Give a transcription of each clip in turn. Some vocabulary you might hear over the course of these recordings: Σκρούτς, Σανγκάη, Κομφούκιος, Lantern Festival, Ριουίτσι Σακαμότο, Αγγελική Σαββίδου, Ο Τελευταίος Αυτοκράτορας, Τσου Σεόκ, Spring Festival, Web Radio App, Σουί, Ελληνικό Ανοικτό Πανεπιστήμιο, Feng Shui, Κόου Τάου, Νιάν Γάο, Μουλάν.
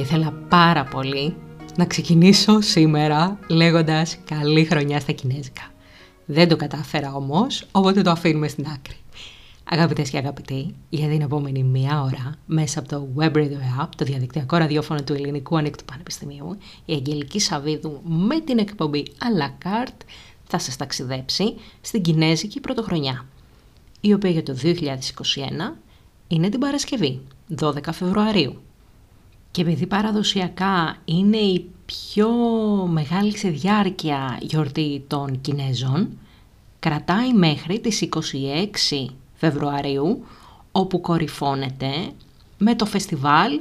Θα ήθελα πάρα πολύ να ξεκινήσω σήμερα λέγοντας καλή χρονιά στα κινέζικα. Δεν το κατάφερα όμως, οπότε το αφήνουμε στην άκρη. Αγαπητές και αγαπητοί, για την επόμενη μία ώρα, μέσα από το Web Radio App, το διαδικτυακό ραδιόφωνο του Ελληνικού Ανοικτού Πανεπιστημίου, η Αγγελική Σαββίδου με την εκπομπή à la carte θα σας ταξιδέψει στην Κινέζικη Πρωτοχρονιά, η οποία για το 2021 είναι την Παρασκευή, 12 Φεβρουαρίου. Και επειδή παραδοσιακά είναι η πιο μεγάλη σε διάρκεια γιορτή των Κινέζων, κρατάει μέχρι τις 26 Φεβρουαρίου, όπου κορυφώνεται με το φεστιβάλ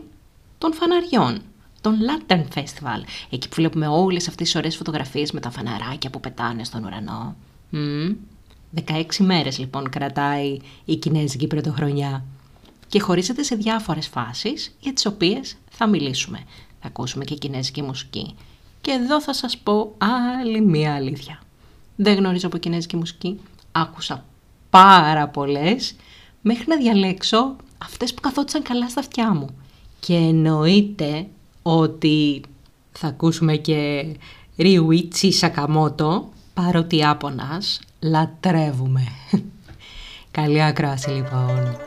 των φαναριών, τον Lantern Festival, εκεί που βλέπουμε όλες αυτές τις ωραίες φωτογραφίες με τα φαναράκια που πετάνε στον ουρανό. 16 μέρες λοιπόν κρατάει η Κινέζικη Πρωτοχρονιά και χωρίζεται σε διάφορες φάσεις για τις οποίες θα μιλήσουμε. Θα ακούσουμε και κινέζικη μουσική. Και εδώ θα σας πω άλλη μία αλήθεια. Δεν γνωρίζω από κινέζικη μουσική, άκουσα πάρα πολλές, μέχρι να διαλέξω αυτές που καθόντουσαν καλά στα αυτιά μου. Και εννοείται ότι θα ακούσουμε και Ριουίτσι Σακαμότο, παρότι Άπωνας, λατρεύουμε. Καλή ακρόαση λοιπόν.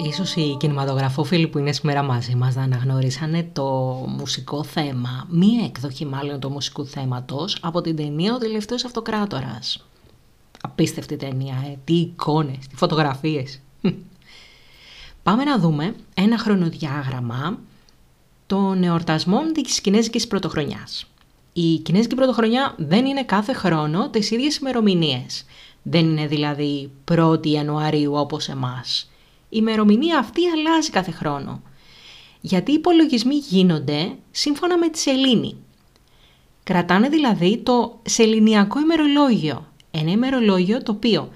Ίσως οι κινηματογραφόφιλοι που είναι σήμερα μαζί μας να αναγνωρίσανε το μουσικό θέμα, μία εκδοχή μάλλον του μουσικού θέματος από την ταινία «Ο Τελευταίος Αυτοκράτορας». Απίστευτη ταινία, τι εικόνες, τι φωτογραφίες. Πάμε να δούμε ένα χρονοδιάγραμμα των εορτασμών της Κινέζικης Πρωτοχρονιάς. Η Κινέζικη Πρωτοχρονιά δεν είναι κάθε χρόνο τις ίδιες ημερομηνίες. Δεν είναι δηλαδή 1η Ιανουαρίου όπως εμάς. Η ημερομηνία αυτή αλλάζει κάθε χρόνο, γιατί οι υπολογισμοί γίνονται σύμφωνα με τη σελήνη. Κρατάνε δηλαδή το σεληνιακό ημερολόγιο, ένα ημερολόγιο το οποίο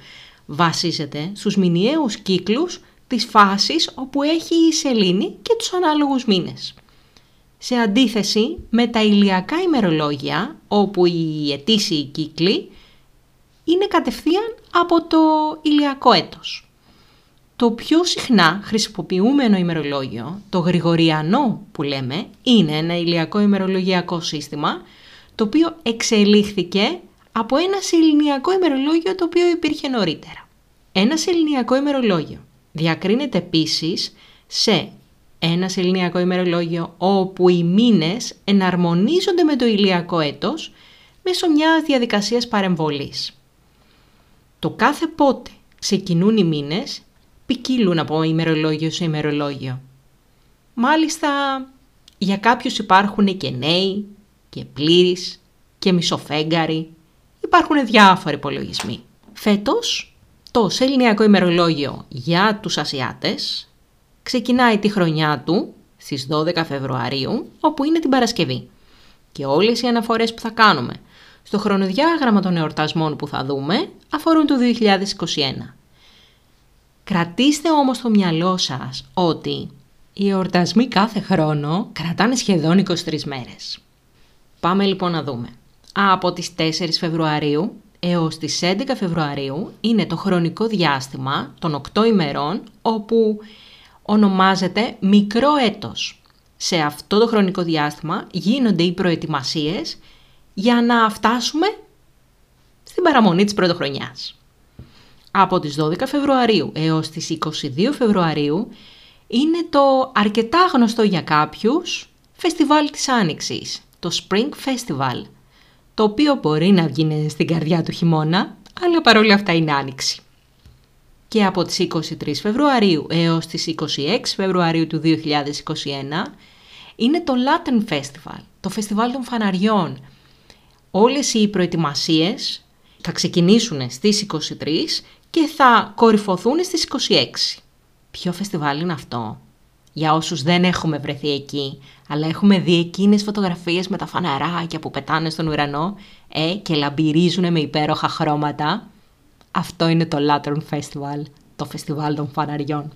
βασίζεται στους μηνιαίους κύκλους της φάσης όπου έχει η σελήνη και τους ανάλογους μήνες. Σε αντίθεση με τα ηλιακά ημερολόγια, όπου οι ετήσιοι κύκλοι είναι κατευθείαν από το ηλιακό έτος. Το πιο συχνά χρησιμοποιούμενο ημερολόγιο, το γρηγοριανό που λέμε, είναι ένα ηλιακό ημερολογιακό σύστημα, το οποίο εξελίχθηκε από ένα σεληνιακό ημερολόγιο το οποίο υπήρχε νωρίτερα. Ένα σεληνιακό ημερολόγιο διακρίνεται επίσης σε ένα ελληνικό ημερολόγιο όπου οι μήνες εναρμονίζονται με το ηλιακό έτος μέσω μιας διαδικασίας παρεμβολής. Το κάθε πότε ξεκινούν οι μήνες ποικίλουν από ημερολόγιο σε ημερολόγιο. Μάλιστα, για κάποιους υπάρχουν και νέοι, και πλήρης, και μισοφέγγαροι. Υπάρχουν διάφοροι υπολογισμοί. Φέτος, το ελληνικό ημερολόγιο για τους Ασιάτες ξεκινάει τη χρονιά του στις 12 Φεβρουαρίου, όπου είναι την Παρασκευή. Και όλες οι αναφορές που θα κάνουμε στο χρονοδιάγραμμα των εορτασμών που θα δούμε αφορούν το 2021. Κρατήστε όμως στο μυαλό σας ότι οι εορτασμοί κάθε χρόνο κρατάνε σχεδόν 23 μέρες. Πάμε λοιπόν να δούμε. Από τις 4 Φεβρουαρίου έως τις 11 Φεβρουαρίου είναι το χρονικό διάστημα των 8 ημερών όπου ονομάζεται μικρό έτος. Σε αυτό το χρονικό διάστημα γίνονται οι προετοιμασίες για να φτάσουμε στην παραμονή της πρωτοχρονιάς. Από τις 12 Φεβρουαρίου έως τις 22 Φεβρουαρίου είναι το αρκετά γνωστό για κάποιους φεστιβάλ της Άνοιξης, το Spring Festival, το οποίο μπορεί να γίνει στην καρδιά του χειμώνα, αλλά παρόλα αυτά είναι Άνοιξη. Και από τις 23 Φεβρουαρίου έως τις 26 Φεβρουαρίου του 2021 είναι το Lantern Festival, το φεστιβάλ των φαναριών. Όλες οι προετοιμασίες θα ξεκινήσουν στις 23 και θα κορυφωθούν στις 26. Ποιο φεστιβάλ είναι αυτό? Για όσους δεν έχουμε βρεθεί εκεί, αλλά έχουμε δει εκείνες φωτογραφίες με τα φαναράκια που πετάνε στον ουρανό και λαμπυρίζουν με υπέροχα χρώματα. Αυτό είναι το Lantern Festival, το φεστιβάλ των φαναριών.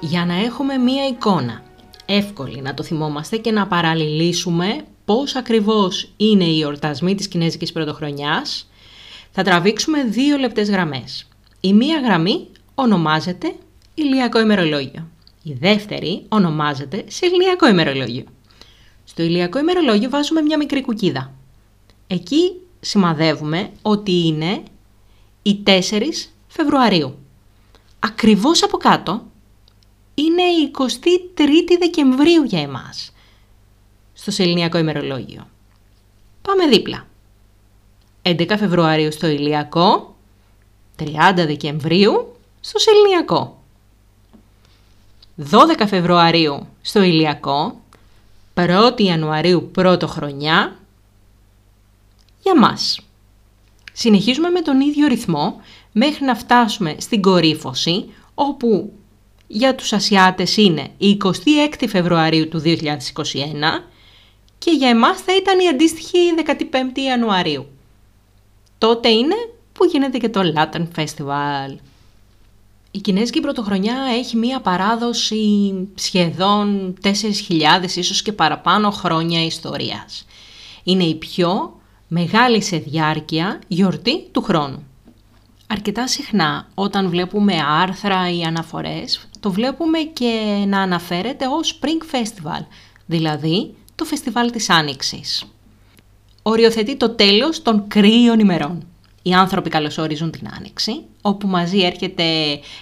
για να έχουμε μία εικόνα, εύκολη να το θυμόμαστε και να παραλληλήσουμε πώς ακριβώς είναι οι εορτασμοί της Κινέζικης Πρωτοχρονιάς, θα τραβήξουμε δύο λεπτές γραμμές. Η μία γραμμή ονομάζεται ηλιακό ημερολόγιο. Η δεύτερη ονομάζεται σελιακό ημερολόγιο. Στο ηλιακό ημερολόγιο βάζουμε μια μικρή κουκίδα. Εκεί σημαδεύουμε ότι είναι οι 4 Φεβρουαρίου. Ακριβώς από κάτω είναι η 23η Δεκεμβρίου για εμάς, στο σεληνιακό ημερολόγιο. Πάμε δίπλα. 11 Φεβρουαρίου στο ηλιακό, 30 Δεκεμβρίου στο σεληνιακό. 12 Φεβρουαρίου στο ηλιακό, 1η Ιανουαρίου πρωτοχρονιά για μας. Συνεχίζουμε με τον ίδιο ρυθμό μέχρι να φτάσουμε στην κορύφωση, όπου για τους Ασιάτες είναι η 26η Φεβρουαρίου του 2021 και για εμάς θα ήταν η αντίστοιχη 15η Ιανουαρίου. Τότε είναι που γίνεται και το Lantern Festival. Η Κινέζικη Πρωτοχρονιά έχει μία παράδοση σχεδόν 4.000 ίσως και παραπάνω χρόνια ιστορίας. Είναι η πιο μεγάλη σε διάρκεια γιορτή του χρόνου. Αρκετά συχνά όταν βλέπουμε άρθρα ή αναφορές, το βλέπουμε και να αναφέρεται ως Spring Festival, δηλαδή το φεστιβάλ της Άνοιξης. Οριοθετεί το τέλος των κρύων ημερών. Οι άνθρωποι καλωσορίζουν την Άνοιξη, όπου μαζί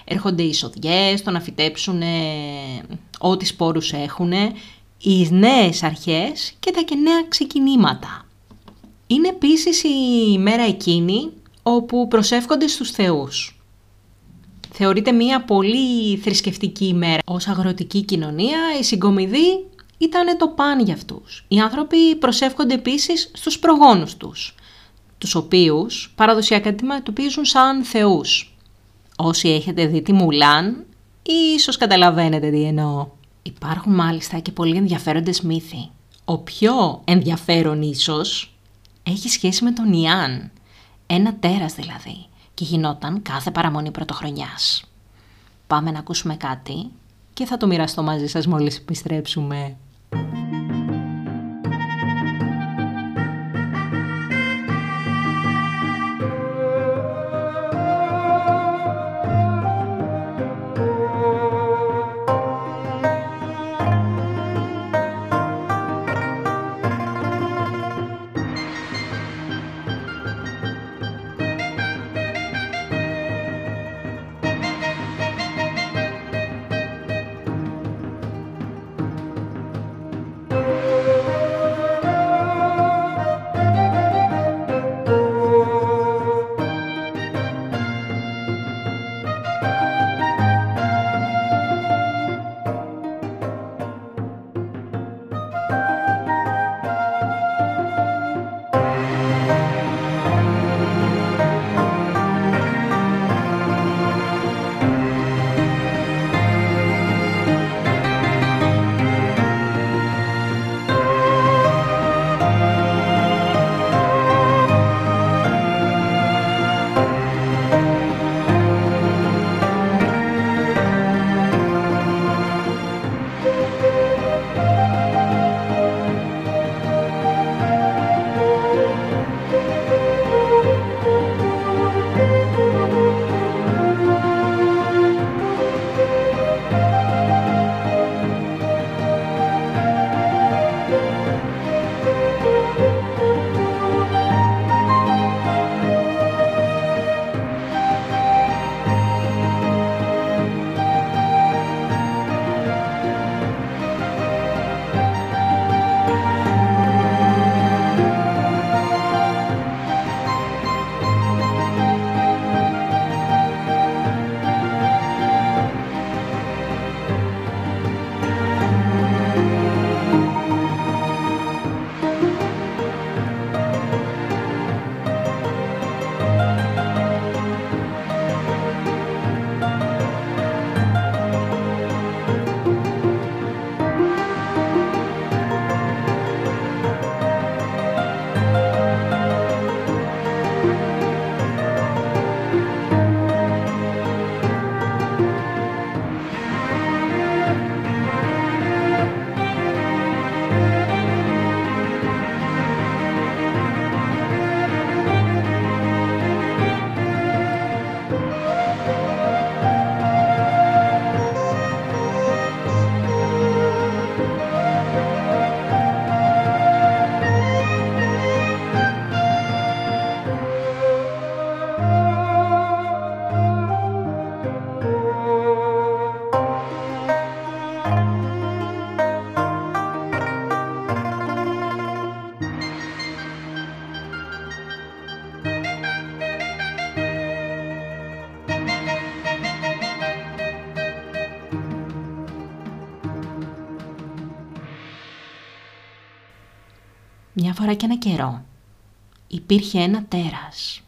έρχονται οι σοδιές, το να φυτέψουν ό,τι σπόρους έχουν, οι νέες αρχές και τα νέα ξεκινήματα. Είναι επίσης η ημέρα εκείνη όπου προσεύχονται στους θεούς. Θεωρείται μια πολύ θρησκευτική ημέρα. Ως αγροτική κοινωνία η συγκομιδή ήταν το παν για αυτούς. Οι άνθρωποι προσεύχονται επίσης στους προγόνους τους, τους οποίους παραδοσιακά αντιμετωπίζουν σαν θεούς. Όσοι έχετε δει τη Μουλάν, ίσως καταλαβαίνετε τι εννοώ. Υπάρχουν μάλιστα και πολύ ενδιαφέροντες μύθοι. Ο πιο ενδιαφέρον ίσως έχει σχέση με τον Νιάν, ένα τέρας δηλαδή, και γινόταν κάθε παραμονή πρωτοχρονιάς. Πάμε να ακούσουμε κάτι και θα το μοιραστώ μαζί σας μόλις επιστρέψουμε. Μια φορά και ένα καιρό υπήρχε ένα τέρας,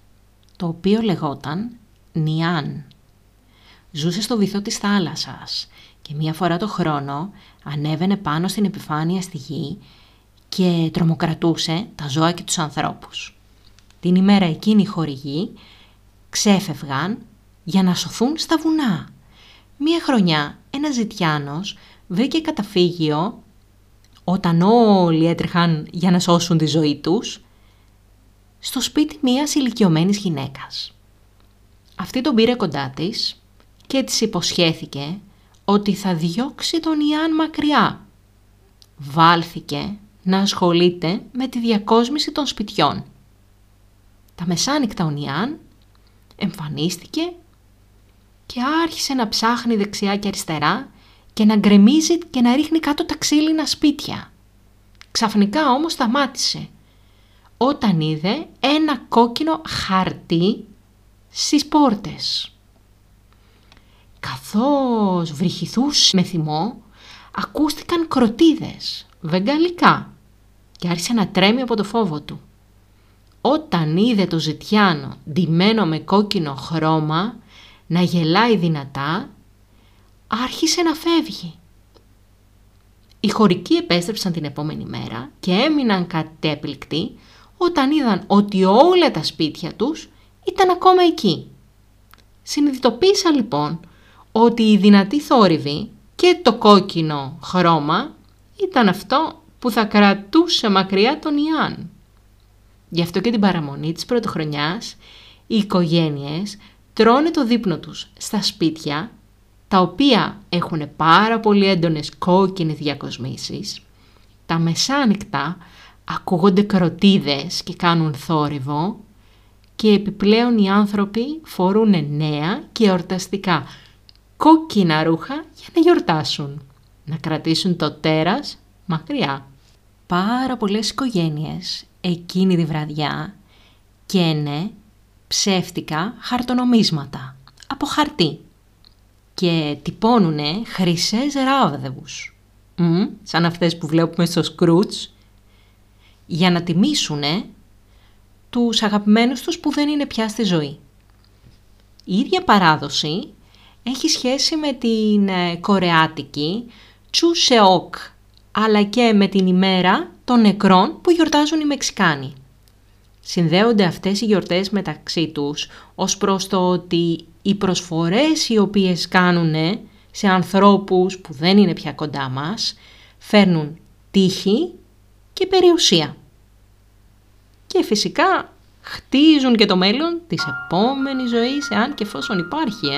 το οποίο λεγόταν Νιάν. Ζούσε στο βυθό της θάλασσας και μια φορά το χρόνο ανέβαινε πάνω στην επιφάνεια στη γη και τρομοκρατούσε τα ζώα και τους ανθρώπους. Την ημέρα εκείνη οι χορηγοί ξέφευγαν για να σωθούν στα βουνά. Μια χρονιά ένας Ζητιάνος βρήκε καταφύγιο όταν όλοι έτρεχαν για να σώσουν τη ζωή τους, στο σπίτι μιας ηλικιωμένης γυναίκας. Αυτή τον πήρε κοντά της και της υποσχέθηκε ότι θα διώξει τον Ιάν μακριά. Βάλθηκε να ασχολείται με τη διακόσμηση των σπιτιών. Τα μεσάνυχτα ο Ιάν εμφανίστηκε και άρχισε να ψάχνει δεξιά και αριστερά και να γκρεμίζει και να ρίχνει κάτω τα ξύλινα σπίτια. Ξαφνικά όμως σταμάτησε, όταν είδε ένα κόκκινο χαρτί στις πόρτες. Καθώς βρυχηθούσε με θυμό, ακούστηκαν κροτίδες, βεγγαλικά, και άρχισε να τρέμει από το φόβο του. Όταν είδε το Ζητιάνο ντυμένο με κόκκινο χρώμα να γελάει δυνατά, άρχισε να φεύγει. Οι χωρικοί επέστρεψαν την επόμενη μέρα και έμειναν κατέπληκτοι όταν είδαν ότι όλα τα σπίτια τους ήταν ακόμα εκεί. Συνειδητοποίησαν λοιπόν ότι οι δυνατοί θόρυβοι και το κόκκινο χρώμα ήταν αυτό που θα κρατούσε μακριά τον Ιάν. Γι' αυτό και την παραμονή της πρωτοχρονιάς οι οικογένειες τρώνε το δείπνο τους στα σπίτια, τα οποία έχουν πάρα πολύ έντονες κόκκινες διακοσμήσεις. Τα μεσάνυχτα ακούγονται κροτίδες και κάνουν θόρυβο και επιπλέον οι άνθρωποι φορούν νέα και εορταστικά κόκκινα ρούχα για να γιορτάσουν, να κρατήσουν το τέρας μακριά. Πάρα πολλές οικογένειες εκείνη τη βραδιά καίνε ψεύτικα χαρτονομίσματα από χαρτί και τυπώνουνε χρυσές ράβδεβους, σαν αυτές που βλέπουμε στο Σκρούτς, για να τιμήσουνε τους αγαπημένους τους που δεν είναι πια στη ζωή. Η ίδια παράδοση έχει σχέση με την κορεάτικη Τσου Σεόκ, αλλά και με την ημέρα των νεκρών που γιορτάζουν οι Μεξικάνοι. Συνδέονται αυτές οι γιορτές μεταξύ τους ως προς το ότι οι προσφορές οι οποίες κάνουν σε ανθρώπους που δεν είναι πια κοντά μας φέρνουν τύχη και περιουσία. Και φυσικά χτίζουν και το μέλλον της επόμενης ζωής, εάν και εφόσον υπάρχει,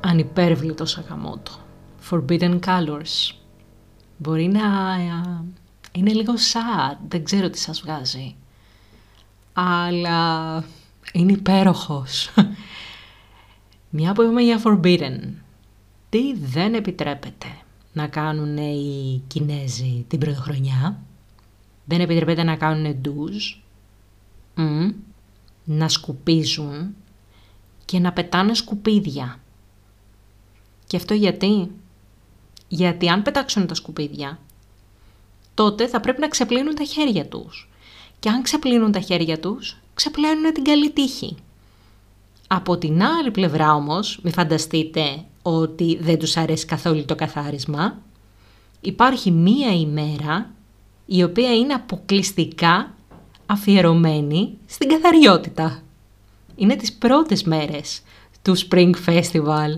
Ανυπέρβλητο Σακαμότο. Forbidden Colors. Μπορεί να είναι λίγο sad, δεν ξέρω τι σας βγάζει. Αλλά είναι υπέροχος. Μια που είμαι για Forbidden. Τι δεν επιτρέπεται να κάνουν οι Κινέζοι την πρωτοχρονιά. Δεν επιτρέπεται να κάνουν ντουζ. Να σκουπίζουν και να πετάνε σκουπίδια. Και αυτό γιατί? Γιατί αν πετάξουν τα σκουπίδια, τότε θα πρέπει να ξεπλύνουν τα χέρια τους. Και αν ξεπλύνουν τα χέρια τους, ξεπλένουν την καλή τύχη. Από την άλλη πλευρά όμως, μη φανταστείτε ότι δεν τους αρέσει καθόλου το καθάρισμα, υπάρχει μία ημέρα η οποία είναι αποκλειστικά αφιερωμένη στην καθαριότητα. Είναι τις πρώτες μέρες του Spring Festival.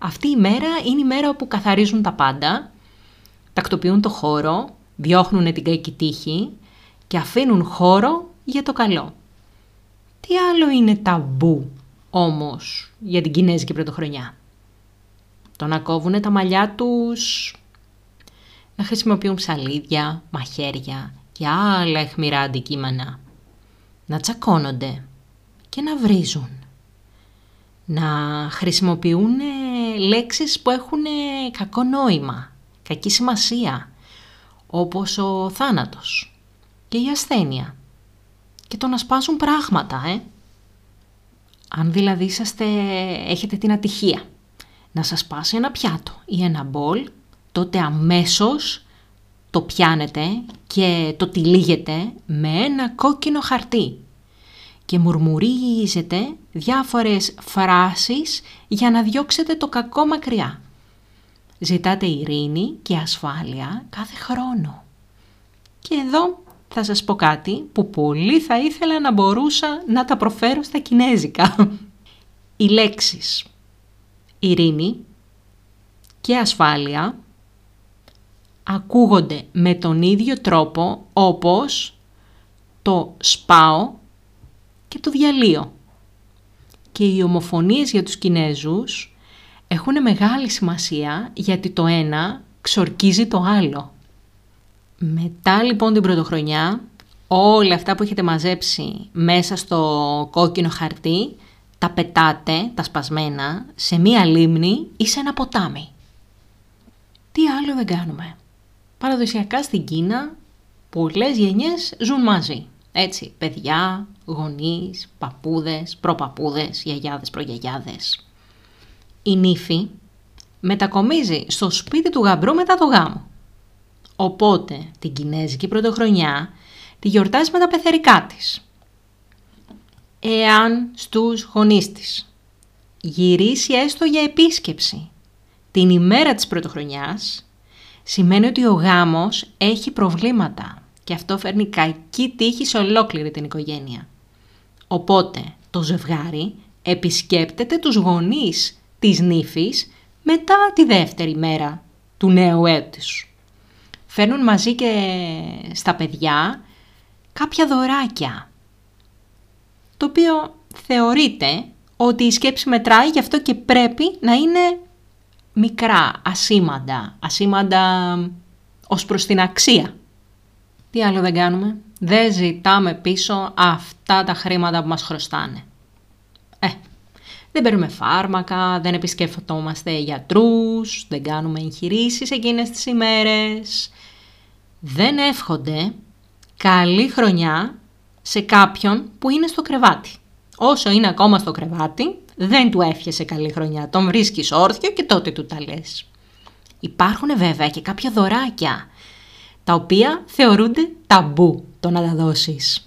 Αυτή η μέρα είναι η μέρα όπου καθαρίζουν τα πάντα, τακτοποιούν το χώρο, διώχνουν την κακή τύχη και αφήνουν χώρο για το καλό. Τι άλλο είναι ταμπού όμως για την Κινέζικη Πρωτοχρονιά? Το να κόβουν τα μαλλιά τους, να χρησιμοποιούν ψαλίδια, μαχαίρια και άλλα αιχμηρά αντικείμενα, να τσακώνονται και να βρίζουν, να χρησιμοποιούν λέξεις που έχουν κακό νόημα, κακή σημασία, όπως ο θάνατος και η ασθένεια και το να σπάσουν πράγματα. Αν δηλαδή έχετε την ατυχία να σας σπάσει ένα πιάτο ή ένα μπολ, τότε αμέσως το πιάνετε και το τυλίγετε με ένα κόκκινο χαρτί και μουρμουρίζετε διάφορες φράσεις για να διώξετε το κακό μακριά. Ζητάτε ειρήνη και ασφάλεια κάθε χρόνο. Και εδώ θα σας πω κάτι που πολύ θα ήθελα να μπορούσα να τα προφέρω στα κινέζικα. Οι λέξεις ειρήνη και ασφάλεια ακούγονται με τον ίδιο τρόπο όπως το σπάω και το διαλύω. Και οι ομοφωνίες για τους Κινέζους έχουν μεγάλη σημασία γιατί το ένα ξορκίζει το άλλο. Μετά λοιπόν την πρωτοχρονιά, όλα αυτά που έχετε μαζέψει μέσα στο κόκκινο χαρτί, τα πετάτε, τα σπασμένα, σε μία λίμνη ή σε ένα ποτάμι. Τι άλλο δεν κάνουμε? Παραδοσιακά στην Κίνα, πολλές γενιές ζουν μαζί. Έτσι, παιδιά, γονείς, παππούδες, προπαππούδες, γιαγιάδες, προγιαγιάδες. Η νύφη μετακομίζει στο σπίτι του γαμπρού μετά το γάμο. Οπότε την Κινέζικη Πρωτοχρονιά τη γιορτάζει με τα πεθερικά της. Εάν στους γονείς της γυρίσει έστω για επίσκεψη την ημέρα της Πρωτοχρονιάς, σημαίνει ότι ο γάμος έχει προβλήματα και αυτό φέρνει κακή τύχη σε ολόκληρη την οικογένεια. Οπότε το ζευγάρι επισκέπτεται τους γονείς της νύφης μετά τη δεύτερη μέρα του νέου έτους. Φέρνουν μαζί και στα παιδιά κάποια δωράκια, το οποίο θεωρείται ότι η σκέψη μετράει, γι' αυτό και πρέπει να είναι μικρά, ασήμαντα ως προς την αξία. Τι άλλο δεν κάνουμε? Δεν ζητάμε πίσω αυτά τα χρήματα που μας χρωστάνε. Δεν παίρνουμε φάρμακα, δεν επισκεφτόμαστε γιατρούς, δεν κάνουμε εγχειρήσεις εκείνες τις ημέρες. Δεν εύχονται καλή χρονιά σε κάποιον που είναι στο κρεβάτι. Όσο είναι ακόμα στο κρεβάτι, δεν του εύχεσαι καλή χρονιά. Τον βρίσκεις όρθιο και τότε του τα λες. Υπάρχουν βέβαια και κάποια δωράκια, τα οποία θεωρούνται ταμπού το να τα δώσεις.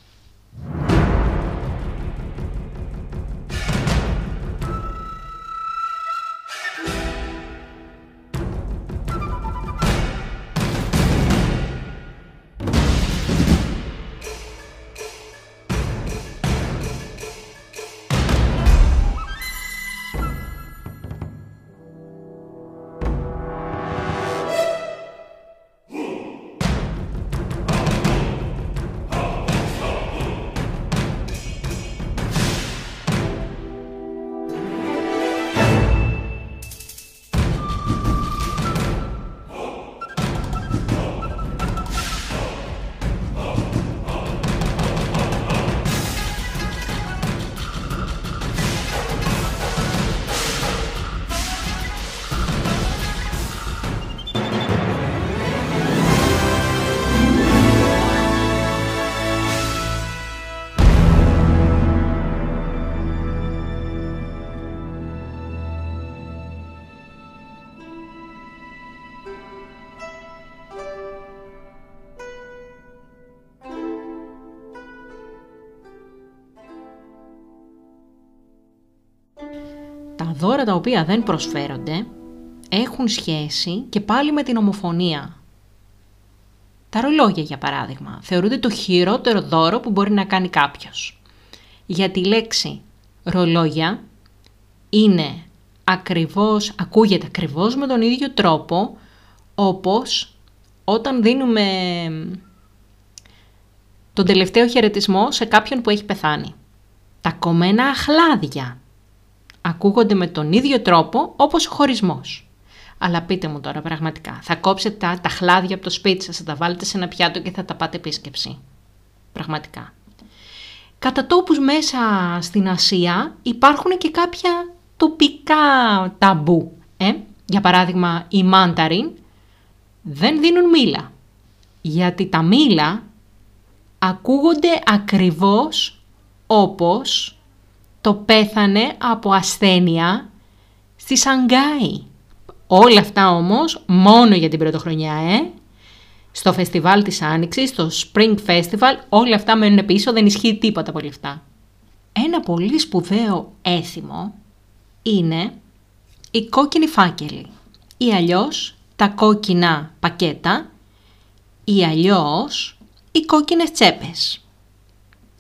τα δώρα τα οποία δεν προσφέρονται έχουν σχέση και πάλι με την ομοφωνία. Τα ρολόγια, για παράδειγμα, θεωρούνται το χειρότερο δώρο που μπορεί να κάνει κάποιος. Γιατί η λέξη ρολόγια είναι ακριβώς, ακούγεται ακριβώς με τον ίδιο τρόπο, όπως όταν δίνουμε τον τελευταίο χαιρετισμό σε κάποιον που έχει πεθάνει. Τα κομμένα αχλάδια ακούγονται με τον ίδιο τρόπο όπως ο χωρισμός. Αλλά πείτε μου τώρα πραγματικά, θα κόψετε τα χλάδια από το σπίτι σας, θα τα βάλετε σε ένα πιάτο και θα τα πάτε επίσκεψη? Πραγματικά. Κατά τόπους μέσα στην Ασία υπάρχουν και κάποια τοπικά ταμπού. Για παράδειγμα, οι Μάνταριν δεν δίνουν μήλα, γιατί τα μήλα ακούγονται ακριβώς όπως το πέθανε από ασθένεια στη Σανγκάη. Όλα αυτά όμως μόνο για την πρωτοχρονιά, Στο φεστιβάλ της Άνοιξης, στο Spring Festival, όλα αυτά μένουν πίσω, δεν ισχύει τίποτα από όλα αυτά. Ένα πολύ σπουδαίο έθιμο είναι οι κόκκινοι φάκελοι, ή αλλιώς τα κόκκινα πακέτα, ή αλλιώς οι κόκκινες τσέπες.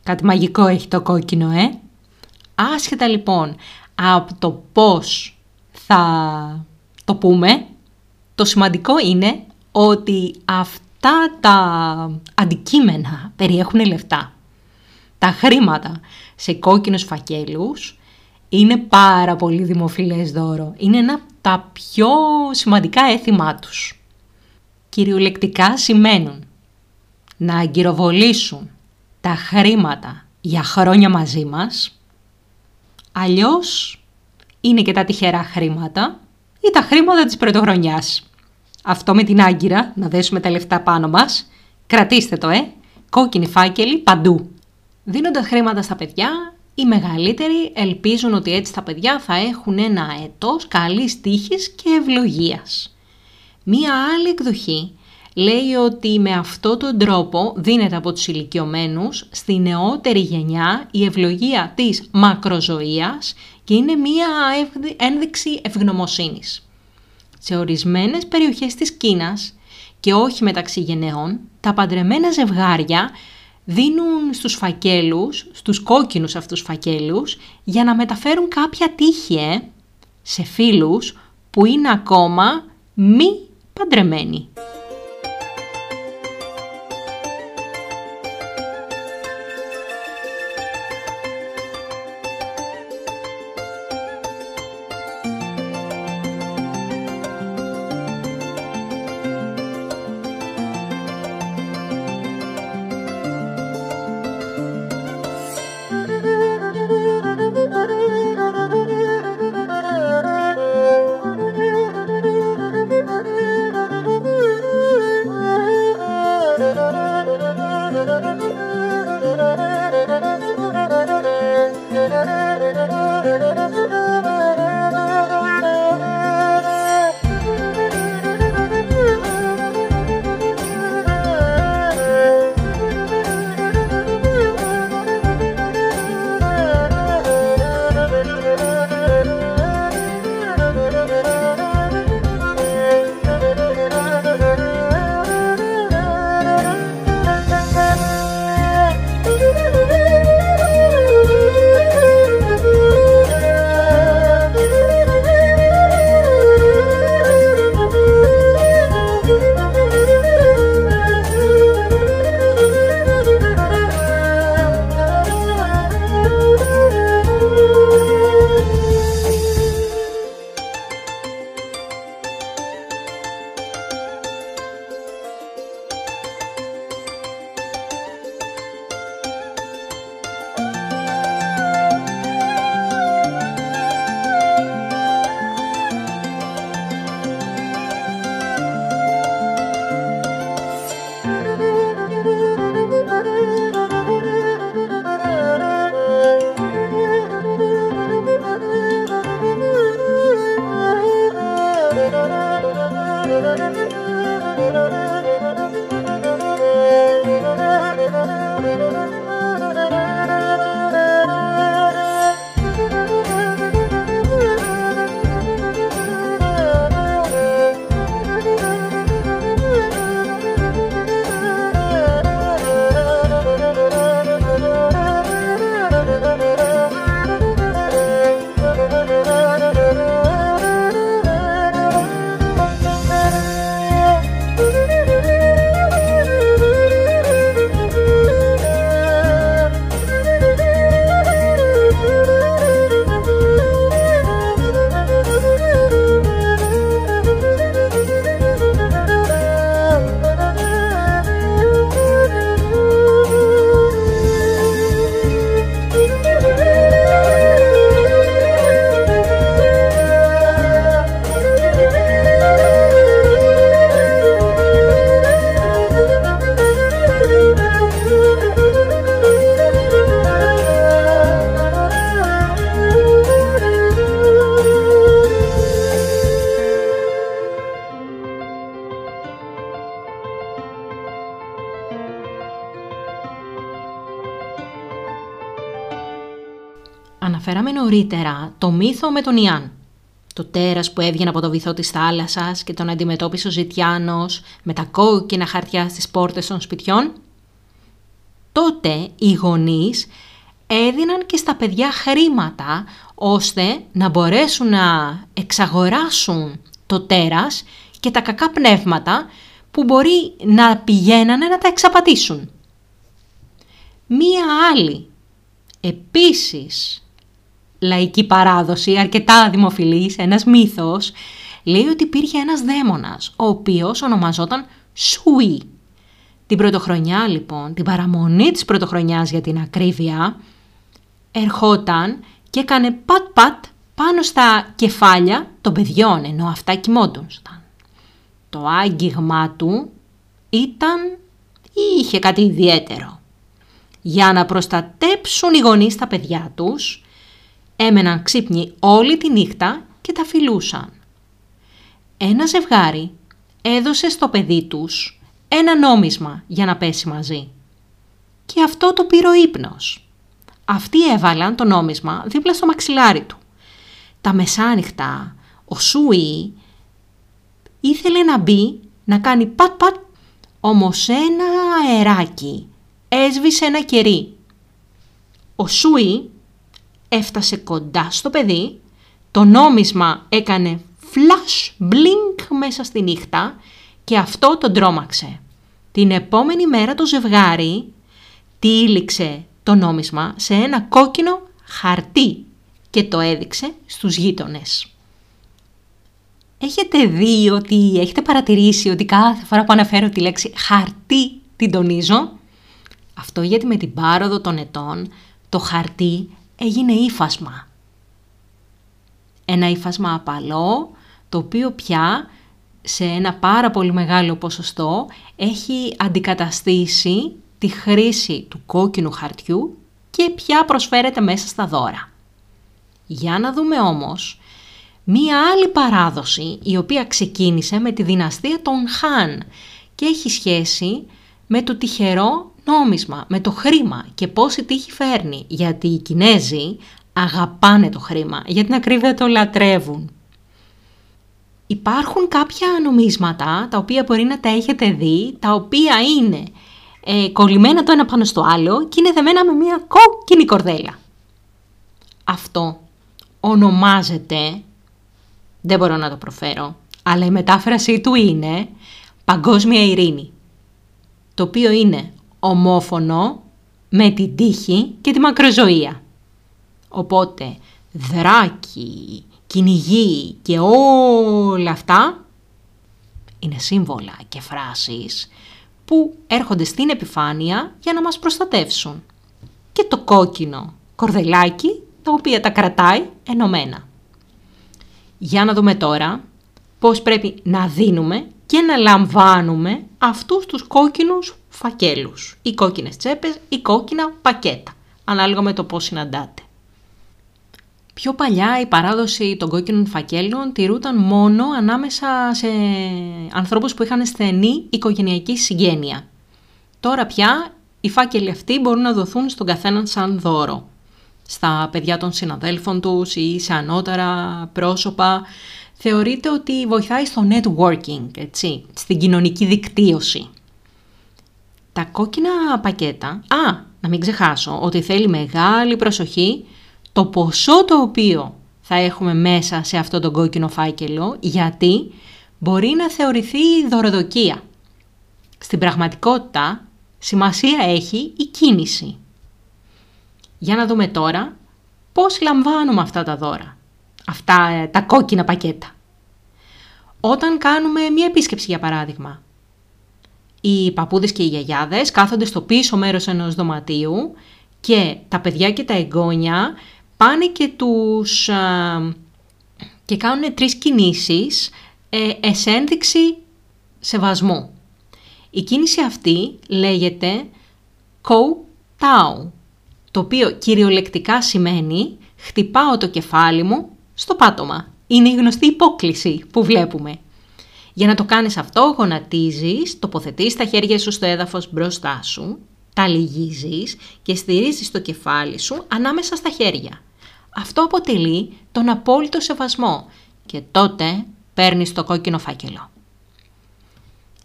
Κάτι μαγικό έχει το κόκκινο, Άσχετα λοιπόν από το πώς θα το πούμε, το σημαντικό είναι ότι αυτά τα αντικείμενα περιέχουν λεφτά. Τα χρήματα σε κόκκινους φακέλους είναι πάρα πολύ δημοφιλές δώρο. Είναι ένα από τα πιο σημαντικά έθιμά τους. Κυριολεκτικά σημαίνουν να αγκυροβολήσουν τα χρήματα για χρόνια μαζί μας. Αλλιώς είναι και τα τυχερά χρήματα ή τα χρήματα της πρωτοχρονιάς. Αυτό με την άγκυρα, να δέσουμε τα λεφτά πάνω μας. Κρατήστε το, Κόκκινοι φάκελοι παντού. Δίνοντας χρήματα στα παιδιά, οι μεγαλύτεροι ελπίζουν ότι έτσι τα παιδιά θα έχουν ένα έτος καλής τύχης και ευλογίας. Μία άλλη εκδοχή λέει ότι με αυτόν τον τρόπο δίνεται από τους ηλικιωμένους στη νεότερη γενιά η ευλογία της μακροζωίας και είναι μία ένδειξη ευγνωμοσύνης. Σε ορισμένες περιοχές της Κίνας και όχι μεταξύ γενεών, τα παντρεμένα ζευγάρια δίνουν στους φακέλους, στους κόκκινους αυτούς φακέλους, για να μεταφέρουν κάποια τύχη σε φίλους που είναι ακόμα μη παντρεμένοι. αναφέραμε νωρίτερα το μύθο με τον Ιάν. Το τέρας που έβγαινε από το βυθό της θάλασσας και τον αντιμετώπισε ο Ζητιάνος με τα κόκκινα χαρτιά στις πόρτες των σπιτιών. Τότε οι γονείς έδιναν και στα παιδιά χρήματα ώστε να μπορέσουν να εξαγοράσουν το τέρας και τα κακά πνεύματα που μπορεί να πηγαίνανε να τα εξαπατήσουν. Μία άλλη, επίσης λαϊκή παράδοση, αρκετά δημοφιλής, ένας μύθος, λέει ότι υπήρχε ένας δαίμονας, ο οποίος ονομαζόταν Σουί. Την πρωτοχρονιά λοιπόν, την παραμονή της πρωτοχρονιάς για την ακρίβεια, ερχόταν και έκανε πατ-πατ πάνω στα κεφάλια των παιδιών, ενώ αυτά κοιμόντουσαν. Το άγγιγμά του ήταν ή είχε κάτι ιδιαίτερο. Για να προστατέψουν οι γονείς τα παιδιά τους, έμεναν ξύπνοι όλη τη νύχτα και τα φιλούσαν. Ένα ζευγάρι έδωσε στο παιδί τους ένα νόμισμα για να πέσει μαζί. Και αυτό το πήρε ο ύπνος. Αυτοί έβαλαν το νόμισμα δίπλα στο μαξιλάρι του. Τα μεσάνυχτα ο Σούι ήθελε να μπει να κάνει πατ-πατ, όμως ένα αεράκι έσβησε ένα κερί. Ο Σούι έφτασε κοντά στο παιδί, το νόμισμα έκανε flash blink μέσα στη νύχτα και αυτό τον τρόμαξε. Την επόμενη μέρα το ζευγάρι τύλιξε το νόμισμα σε ένα κόκκινο χαρτί και το έδειξε στους γείτονες. Έχετε δει ότι, έχετε παρατηρήσει ότι κάθε φορά που αναφέρω τη λέξη χαρτί την τονίζω? Αυτό γιατί με την πάροδο των ετών το χαρτί έγινε ύφασμα. Ένα ύφασμα απαλό, το οποίο πια σε ένα πάρα πολύ μεγάλο ποσοστό έχει αντικαταστήσει τη χρήση του κόκκινου χαρτιού και πια προσφέρεται μέσα στα δώρα. Για να δούμε όμως μία άλλη παράδοση, η οποία ξεκίνησε με τη δυναστεία των Χάν και έχει σχέση με το τυχερό νόμισμα, με το χρήμα και πόση τύχη φέρνει, γιατί οι Κινέζοι αγαπάνε το χρήμα, για την ακρίβεια το λατρεύουν. Υπάρχουν κάποια νομίσματα, τα οποία μπορεί να τα έχετε δει, τα οποία είναι κολλημένα το ένα πάνω στο άλλο και είναι δεμένα με μια κόκκινη κορδέλα. Αυτό ονομάζεται, δεν μπορώ να το προφέρω, αλλά η μετάφρασή του είναι παγκόσμια ειρήνη, το οποίο είναι ομόφωνο με την τύχη και τη μακροζωία. Οπότε δράκι, κυνηγή και όλα αυτά είναι σύμβολα και φράσεις που έρχονται στην επιφάνεια για να μας προστατεύσουν. Και το κόκκινο κορδελάκι, τα οποία τα κρατάει ενωμένα. Για να δούμε τώρα πώς πρέπει να δίνουμε και να λαμβάνουμε αυτούς τους κόκκινους φακέλους, οι κόκκινες τσέπες, οι κόκκινα πακέτα, ανάλογα με το πώς συναντάτε. Πιο παλιά η παράδοση των κόκκινων φακέλων τηρούταν μόνο ανάμεσα σε ανθρώπους που είχαν στενή οικογενειακή συγγένεια. Τώρα πια οι φάκελοι αυτοί μπορούν να δοθούν στον καθέναν σαν δώρο, στα παιδιά των συναδέλφων τους ή σε ανώτερα πρόσωπα. Θεωρείται ότι βοηθάει στο networking, έτσι, στην κοινωνική δικτύωση. Τα κόκκινα πακέτα, να μην ξεχάσω ότι θέλει μεγάλη προσοχή το ποσό το οποίο θα έχουμε μέσα σε αυτό το κόκκινο φάκελο, γιατί μπορεί να θεωρηθεί δωροδοκία. Στην πραγματικότητα σημασία έχει η κίνηση. Για να δούμε τώρα πώς λαμβάνουμε αυτά τα δώρα, αυτά τα κόκκινα πακέτα. Όταν κάνουμε μία επίσκεψη για παράδειγμα, οι παππούδες και οι γιαγιάδες κάθονται στο πίσω μέρος ενός δωματίου και τα παιδιά και τα εγγόνια πάνε και τους και κάνουν 3 κινήσεις εις ένδειξη σεβασμού. Η κίνηση αυτή λέγεται «Κόου Τάου», το οποίο κυριολεκτικά σημαίνει «χτυπάω το κεφάλι μου στο πάτωμα». Είναι η γνωστή υπόκλιση που βλέπουμε. Για να το κάνεις αυτό, γονατίζεις, τοποθετείς τα χέρια σου στο έδαφος μπροστά σου, τα λυγίζεις και στηρίζεις το κεφάλι σου ανάμεσα στα χέρια. Αυτό αποτελεί τον απόλυτο σεβασμό και τότε παίρνεις το κόκκινο φάκελο.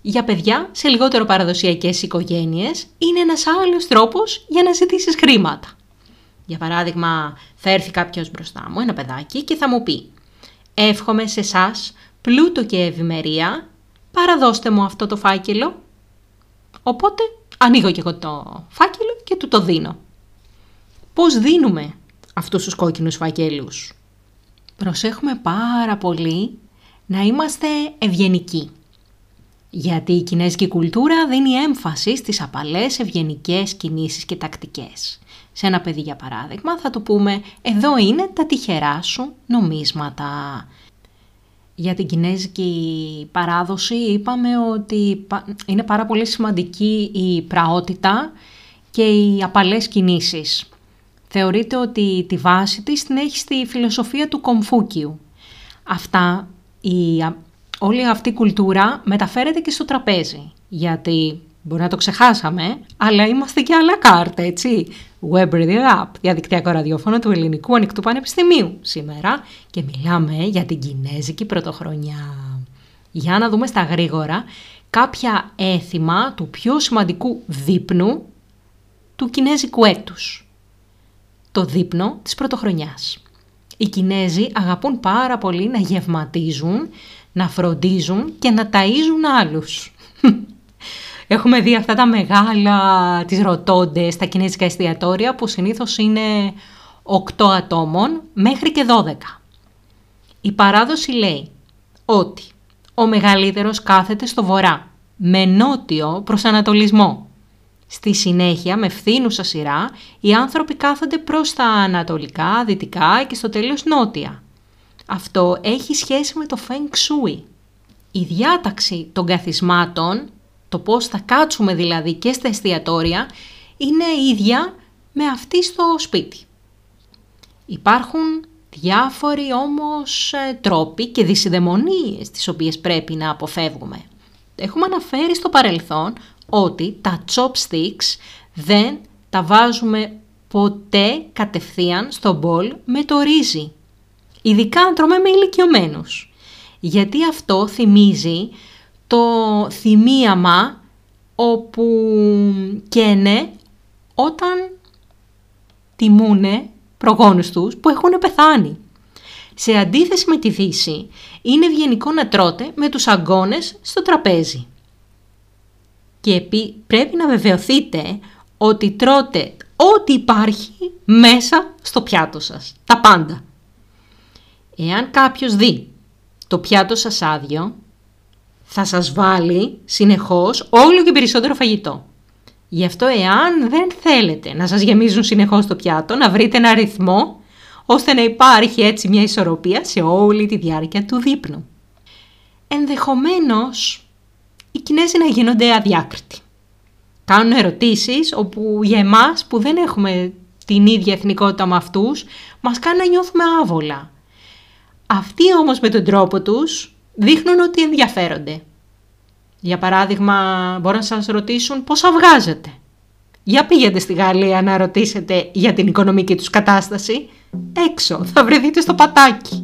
Για παιδιά σε λιγότερο παραδοσιακές οικογένειες είναι ένας άλλος τρόπος για να ζητήσεις χρήματα. Για παράδειγμα, θα έρθει κάποιος μπροστά μου, ένα παιδάκι, και θα μου πει «Εύχομαι σε εσάς πλούτο και ευημερία, παραδώστε μου αυτό το φάκελο». Οπότε ανοίγω και εγώ το φάκελο και του το δίνω. Πώς δίνουμε αυτούς τους κόκκινους φακέλους? Προσέχουμε πάρα πολύ να είμαστε ευγενικοί. Γιατί η κινέζικη κουλτούρα δίνει έμφαση στις απαλές ευγενικές κινήσεις και τακτικές. Σε ένα παιδί, για παράδειγμα, θα του πούμε «Εδώ είναι τα τυχερά σου νομίσματα». Για την κινέζικη παράδοση είπαμε ότι είναι πάρα πολύ σημαντική η πραότητα και οι απαλές κινήσεις. Θεωρείται ότι τη βάση της την έχει στη φιλοσοφία του Κομφούκιου. Όλη αυτή η κουλτούρα μεταφέρεται και στο τραπέζι, γιατί μπορεί να το ξεχάσαμε, αλλά είμαστε και à la carte, έτσι. Web Radio App, διαδικτυακό ραδιόφωνο του Ελληνικού Ανοικτού Πανεπιστημίου σήμερα, και μιλάμε για την κινέζικη πρωτοχρονιά. Για να δούμε στα γρήγορα κάποια έθιμα του πιο σημαντικού δείπνου του κινέζικου έτους. Το δείπνο της πρωτοχρονιάς. Οι Κινέζοι αγαπούν πάρα πολύ να γευματίζουν, να φροντίζουν και να ταΐζουν άλλους. Έχουμε δει αυτά τα μεγάλα τις ροτόντες στα κινέζικα εστιατόρια που συνήθως είναι 8 ατόμων μέχρι και 12. Η παράδοση λέει ότι ο μεγαλύτερος κάθεται στο βορρά με νότιο προς ανατολισμό. Στη συνέχεια με φθήνουσα σειρά οι άνθρωποι κάθονται προς τα ανατολικά, δυτικά και στο τέλος νότια. Αυτό έχει σχέση με το Feng Shui. Η διάταξη των καθισμάτων, το πώς θα κάτσουμε δηλαδή και στα εστιατόρια, είναι ίδια με αυτή στο σπίτι. Υπάρχουν διάφοροι όμως τρόποι και δυσιδαιμονίες τις οποίες πρέπει να αποφεύγουμε. Έχουμε αναφέρει στο παρελθόν ότι τα chopsticks δεν τα βάζουμε ποτέ κατευθείαν στο μπολ με το ρύζι. Ειδικά αν τρώμε με ηλικιωμένους. Γιατί αυτό θυμίζει το θυμίαμα όπου καίνε όταν τιμούνε προγόνους τους που έχουν πεθάνει. Σε αντίθεση με τη Δύση, είναι ευγενικό να τρώτε με τους αγκώνες στο τραπέζι. Και πρέπει να βεβαιωθείτε ότι τρώτε ό,τι υπάρχει μέσα στο πιάτο σας. Τα πάντα. Εάν κάποιος δει το πιάτο σας άδειο, θα σας βάλει συνεχώς όλο και περισσότερο φαγητό. Γι' αυτό εάν δεν θέλετε να σας γεμίζουν συνεχώς το πιάτο, να βρείτε ένα ρυθμό, ώστε να υπάρχει έτσι μια ισορροπία σε όλη τη διάρκεια του δείπνου. Ενδεχομένως, οι Κινέζοι να γίνονται αδιάκριτοι. Κάνουν ερωτήσεις όπου για εμάς που δεν έχουμε την ίδια εθνικότητα με αυτούς, μας κάνουν να νιώθουμε άβολα. Αυτοί όμως με τον τρόπο τους δείχνουν ότι ενδιαφέρονται. Για παράδειγμα, μπορούν να σας ρωτήσουν πόσα βγάζετε. Για πήγαινε στη Γαλλία να ρωτήσετε για την οικονομική τους κατάσταση. Έξω, θα βρεθείτε στο πατάκι.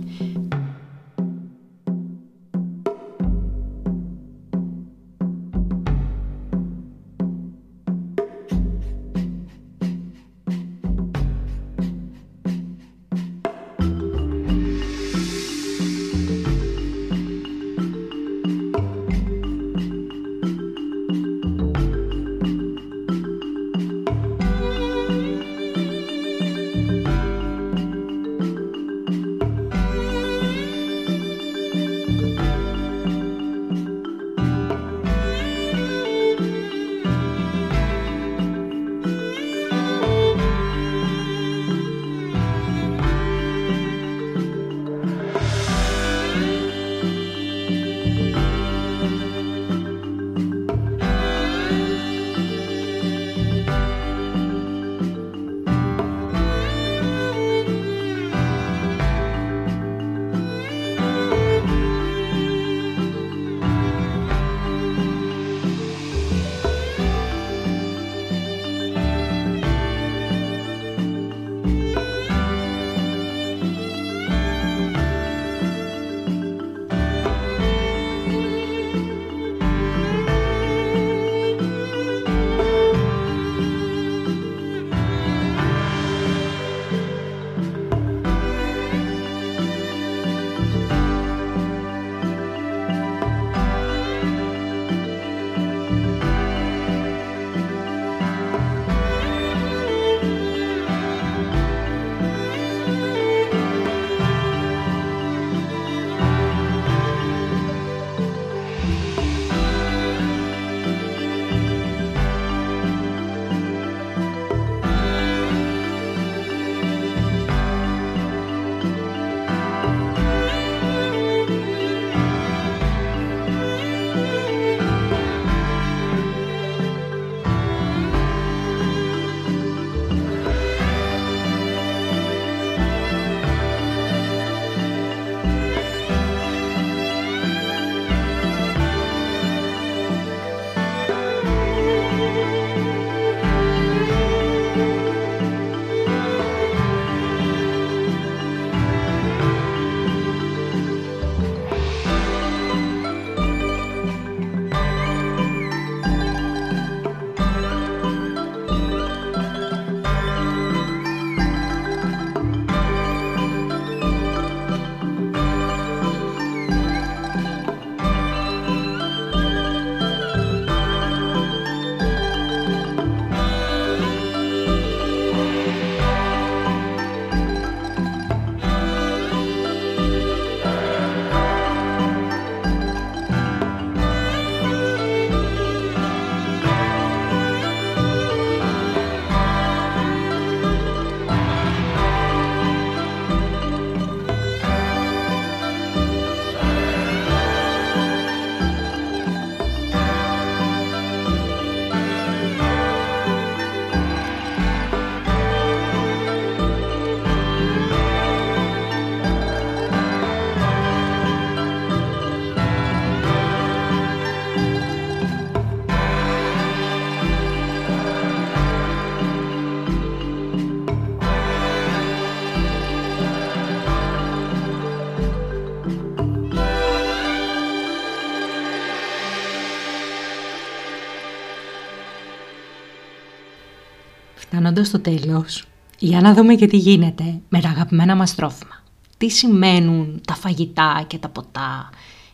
φτάνοντας στο τέλος, για να δούμε και τι γίνεται με τα αγαπημένα μας τρόφιμα. Τι σημαίνουν τα φαγητά και τα ποτά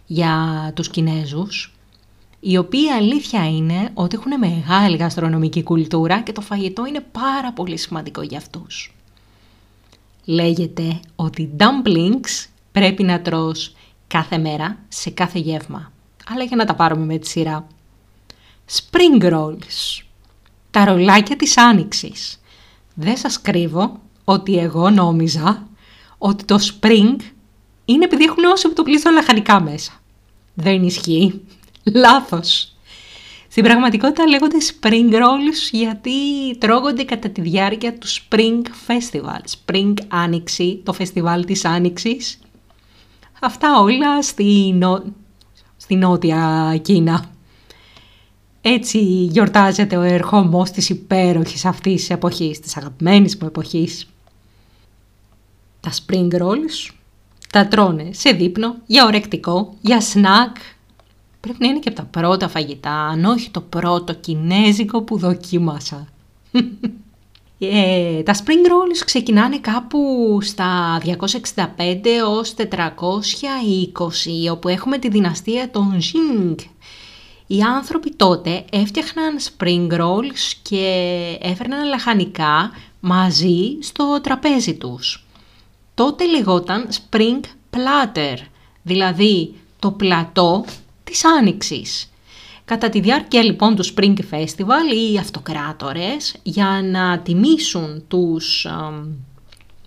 για τους Κινέζους, οι οποίοι αλήθεια είναι ότι έχουν μεγάλη γαστρονομική κουλτούρα και το φαγητό είναι πάρα πολύ σημαντικό για αυτούς. Λέγεται ότι dumplings πρέπει να τρως κάθε μέρα σε κάθε γεύμα, αλλά για να τα πάρουμε με τη σειρά. Spring rolls, τα ρολάκια της Άνοιξης. Δεν σας κρύβω ότι εγώ νόμιζα ότι το spring είναι επειδή έχουν όσο το πλήθος λαχανικά μέσα. Δεν ισχύει. Λάθος. Στην πραγματικότητα λέγονται spring rolls γιατί τρώγονται κατά τη διάρκεια του Spring Festival. Spring Άνοιξη, το φεστιβάλ της Άνοιξης. Αυτά όλα στη νότια Κίνα. Έτσι γιορτάζεται ο ερχόμος της υπέροχης αυτής της εποχής, της αγαπημένης μου εποχής. Τα spring rolls τα τρώνε σε δείπνο, για ορεκτικό, για σνακ. Πρέπει να είναι και από τα πρώτα φαγητά, αν όχι το πρώτο κινέζικο που δοκίμασα. Τα spring rolls ξεκινάνε κάπου στα 265 έως 420, όπου έχουμε τη δυναστεία των Jing. Οι άνθρωποι τότε έφτιαχναν spring rolls και έφερναν λαχανικά μαζί στο τραπέζι τους. Τότε λεγόταν spring platter, δηλαδή το πλατό της Άνοιξης. Κατά τη διάρκεια λοιπόν του Spring Festival, οι αυτοκράτορες για να τιμήσουν τους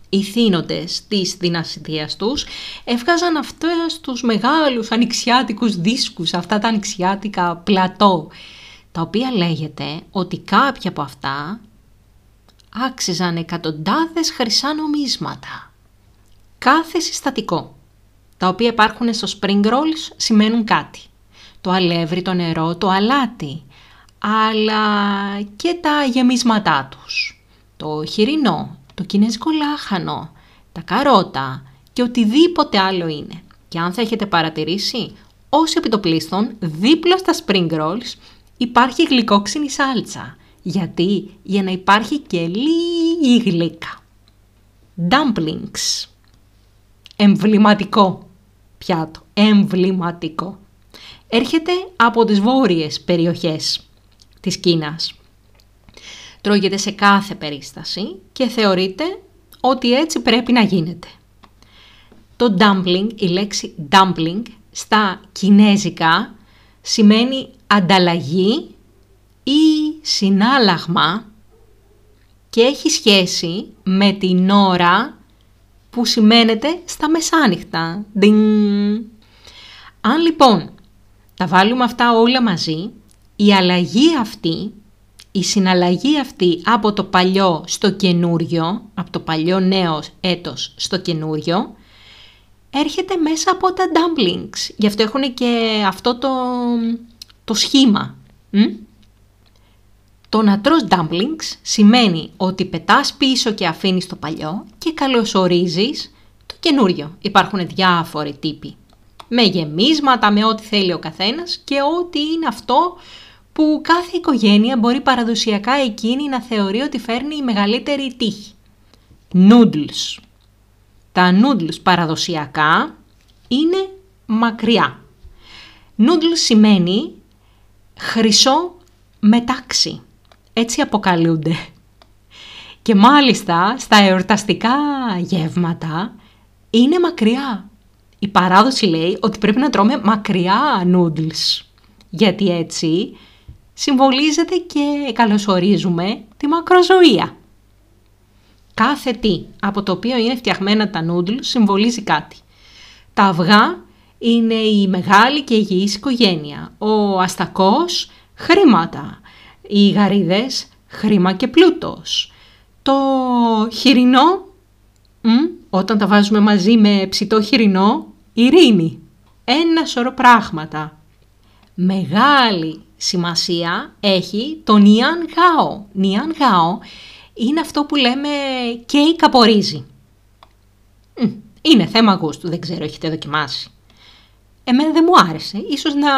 ηθήνοντες της δυναστείας τους, έβγαζαν αυτές τους μεγάλους ανοιξιάτικους δίσκους, αυτά τα ανοιξιάτικα πλατό, τα οποία λέγεται ότι κάποια από αυτά άξιζαν εκατοντάδες χρυσά νομίσματα. Κάθε συστατικό, τα οποία υπάρχουν στο spring rolls, σημαίνουν κάτι. Το αλεύρι, το νερό, το αλάτι, αλλά και τα γεμίσματά τους. Το χοιρινό, το κινέζικο λάχανο, τα καρότα και οτιδήποτε άλλο είναι. Και αν θα έχετε παρατηρήσει, όσοι επί το πλείστον, δίπλα στα spring rolls υπάρχει γλυκόξινη σάλτσα. Γιατί? Για να υπάρχει και λίγη γλύκα. Dumplings. Εμβληματικό πιάτο. Εμβληματικό. Έρχεται από τις βόρειες περιοχές της Κίνας. Τρώγεται σε κάθε περίσταση και θεωρείται ότι έτσι πρέπει να γίνεται. Το dumpling, η λέξη dumpling στα κινέζικα σημαίνει ανταλλαγή ή συνάλλαγμα και έχει σχέση με την ώρα που σημαίνεται στα μεσάνυχτα. Ding. Αν λοιπόν τα βάλουμε αυτά όλα μαζί, η αλλαγή αυτή, η συναλλαγή αυτή από το παλιό στο καινούριο, από το παλιό νέο έτος στο καινούριο, έρχεται μέσα από τα dumplings. Γι' αυτό έχουν και αυτό το σχήμα. Το να τρως dumplings σημαίνει ότι πετάς πίσω και αφήνεις το παλιό και καλωσορίζεις το καινούριο. Υπάρχουν διάφοροι τύποι, με γεμίσματα, με ό,τι θέλει ο καθένας και ό,τι είναι αυτό που κάθε οικογένεια μπορεί παραδοσιακά εκείνη να θεωρεί ότι φέρνει η μεγαλύτερη τύχη. Noodles. Τα noodles παραδοσιακά είναι μακριά. Noodles σημαίνει χρυσό μετάξι. Έτσι αποκαλούνται. Και μάλιστα στα εορταστικά γεύματα είναι μακριά. Η παράδοση λέει ότι πρέπει να τρώμε μακριά noodles. Γιατί έτσι συμβολίζεται και καλωσορίζουμε τη μακροζωία. Κάθε τι από το οποίο είναι φτιαγμένα τα noodles συμβολίζει κάτι. Τα αυγά είναι η μεγάλη και υγιής οικογένεια. Ο αστακός χρήματα. Οι γαρίδες χρήμα και πλούτος. Το χοιρινό, όταν τα βάζουμε μαζί με ψητό χοιρινό, ειρήνη. Ένα σωρό πράγματα. Μεγάλη σημασία έχει το Νιάν Γάο. Νιάν Γάο είναι αυτό που λέμε κέικ από ρύζι. Είναι θέμα γούστου, δεν ξέρω, έχετε δοκιμάσει. Εμένα δεν μου άρεσε, ίσως να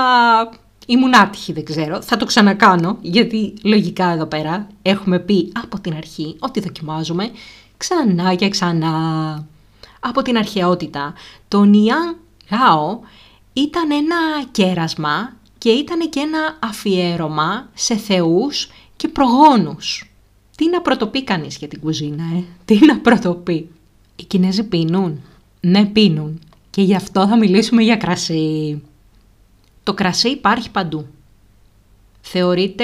Ήμουν άτυχη, δεν ξέρω, θα το ξανακάνω, γιατί λογικά εδώ πέρα έχουμε πει από την αρχή ότι δοκιμάζουμε ξανά και ξανά. Από την αρχαιότητα, το Νιάν Γάο ήταν ένα κέρασμα και ήταν και ένα αφιέρωμα σε θεούς και προγόνους. Τι να πρωτοπεί κανείς για την κουζίνα, τι να πρωτοπεί. Οι Κινέζοι πίνουν. Ναι, πίνουν. Και γι' αυτό θα μιλήσουμε για κρασί. Το κρασί υπάρχει παντού. Θεωρείται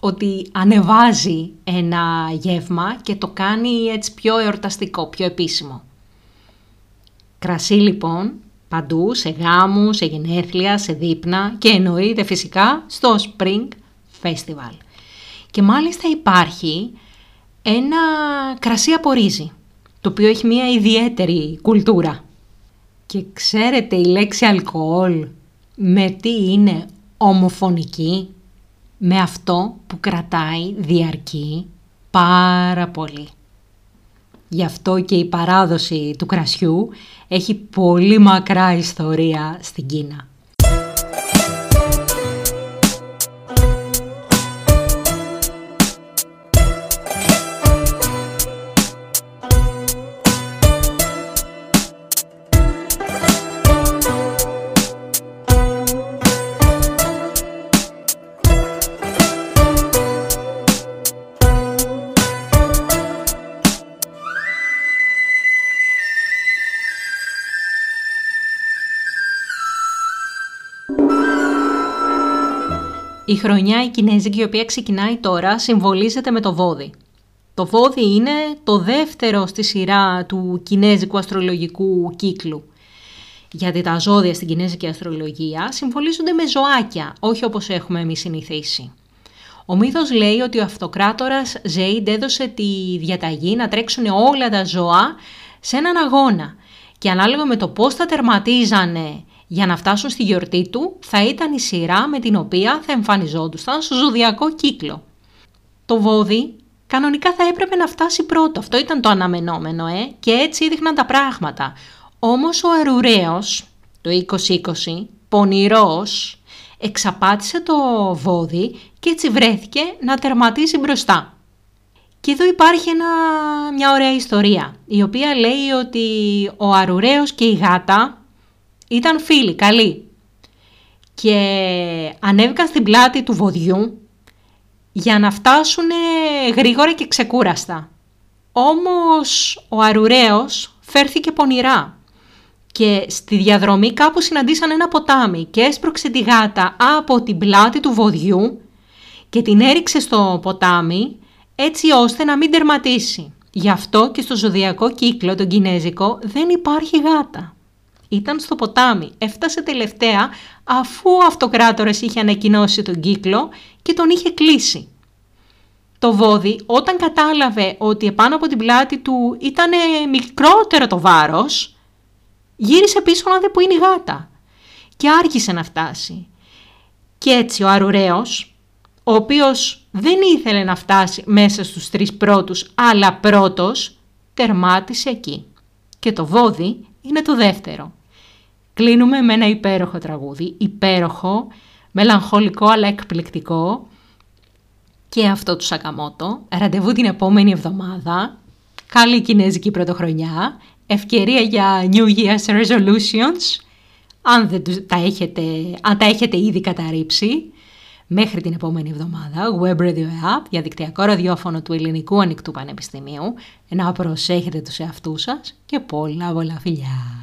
ότι ανεβάζει ένα γεύμα και το κάνει έτσι πιο εορταστικό, πιο επίσημο. Κρασί λοιπόν παντού, σε γάμους, σε γενέθλια, σε δείπνα και εννοείται φυσικά στο Spring Festival. Και μάλιστα υπάρχει ένα κρασί από ρύζι, το οποίο έχει μια ιδιαίτερη κουλτούρα. Και ξέρετε η λέξη αλκοόλ με τι είναι ομοφωνική? Με αυτό που κρατάει διαρκεί πάρα πολύ. Γι' αυτό και η παράδοση του κρασιού έχει πολύ μακρά ιστορία στην Κίνα. Η χρονιά η Κινέζικη, η οποία ξεκινάει τώρα, συμβολίζεται με το βόδι. Το βόδι είναι το δεύτερο στη σειρά του Κινέζικου αστρολογικού κύκλου. Γιατί τα ζώδια στην Κινέζικη αστρολογία συμβολίζονται με ζωάκια, όχι όπως έχουμε εμείς συνηθίσει. Ο μύθος λέει ότι ο αυτοκράτορας Ζέιντ έδωσε τη διαταγή να τρέξουν όλα τα ζώα σε έναν αγώνα. Και ανάλογα με το πώς θα τερματίζανε για να φτάσουν στη γιορτή του, θα ήταν η σειρά με την οποία θα εμφανιζόντουσαν στο ζωδιακό κύκλο. Το βόδι κανονικά θα έπρεπε να φτάσει πρώτο, αυτό ήταν το αναμενόμενο, και έτσι έδειχναν τα πράγματα. Όμως ο Αρουραίος, το 2020, πονηρός, εξαπάτησε το βόδι και έτσι βρέθηκε να τερματίσει μπροστά. Και εδώ υπάρχει μια ωραία ιστορία, η οποία λέει ότι ο Αρουραίος και η γάτα ήταν φίλοι, καλοί, και ανέβηκαν στην πλάτη του βοδιού για να φτάσουν γρήγορα και ξεκούραστα. Όμως ο Αρουραίος φέρθηκε πονηρά και στη διαδρομή κάπου συναντήσαν ένα ποτάμι και έσπρωξε τη γάτα από την πλάτη του βοδιού και την έριξε στο ποτάμι έτσι ώστε να μην τερματίσει. Γι' αυτό και στο ζωδιακό κύκλο, τον Κινέζικο, δεν υπάρχει γάτα. Ήταν στο ποτάμι, έφτασε τελευταία αφού ο αυτοκράτορας είχε ανακοινώσει τον κύκλο και τον είχε κλείσει. Το βόδι, όταν κατάλαβε ότι επάνω από την πλάτη του ήταν μικρότερο το βάρος, γύρισε πίσω να δει που είναι η γάτα και άρχισε να φτάσει. Και έτσι ο Αρουραίος, ο οποίος δεν ήθελε να φτάσει μέσα στους τρεις πρώτους, αλλά πρώτος, τερμάτισε εκεί. Και το βόδι είναι το δεύτερο. Κλείνουμε με ένα υπέροχο τραγούδι, υπέροχο, μελαγχολικό αλλά εκπληκτικό, και αυτό του Σακαμότο. Ραντεβού την επόμενη εβδομάδα. Καλή Κινέζικη Πρωτοχρονιά, ευκαιρία για New Year's Resolutions, αν δεν τα έχετε ήδη καταρρύψει. Μέχρι την επόμενη εβδομάδα, Web Radio App, διαδικτυακό ραδιόφωνο του Ελληνικού Ανοικτού Πανεπιστημίου, να προσέχετε τους εαυτούς σας και πολλά πολλά φιλιά!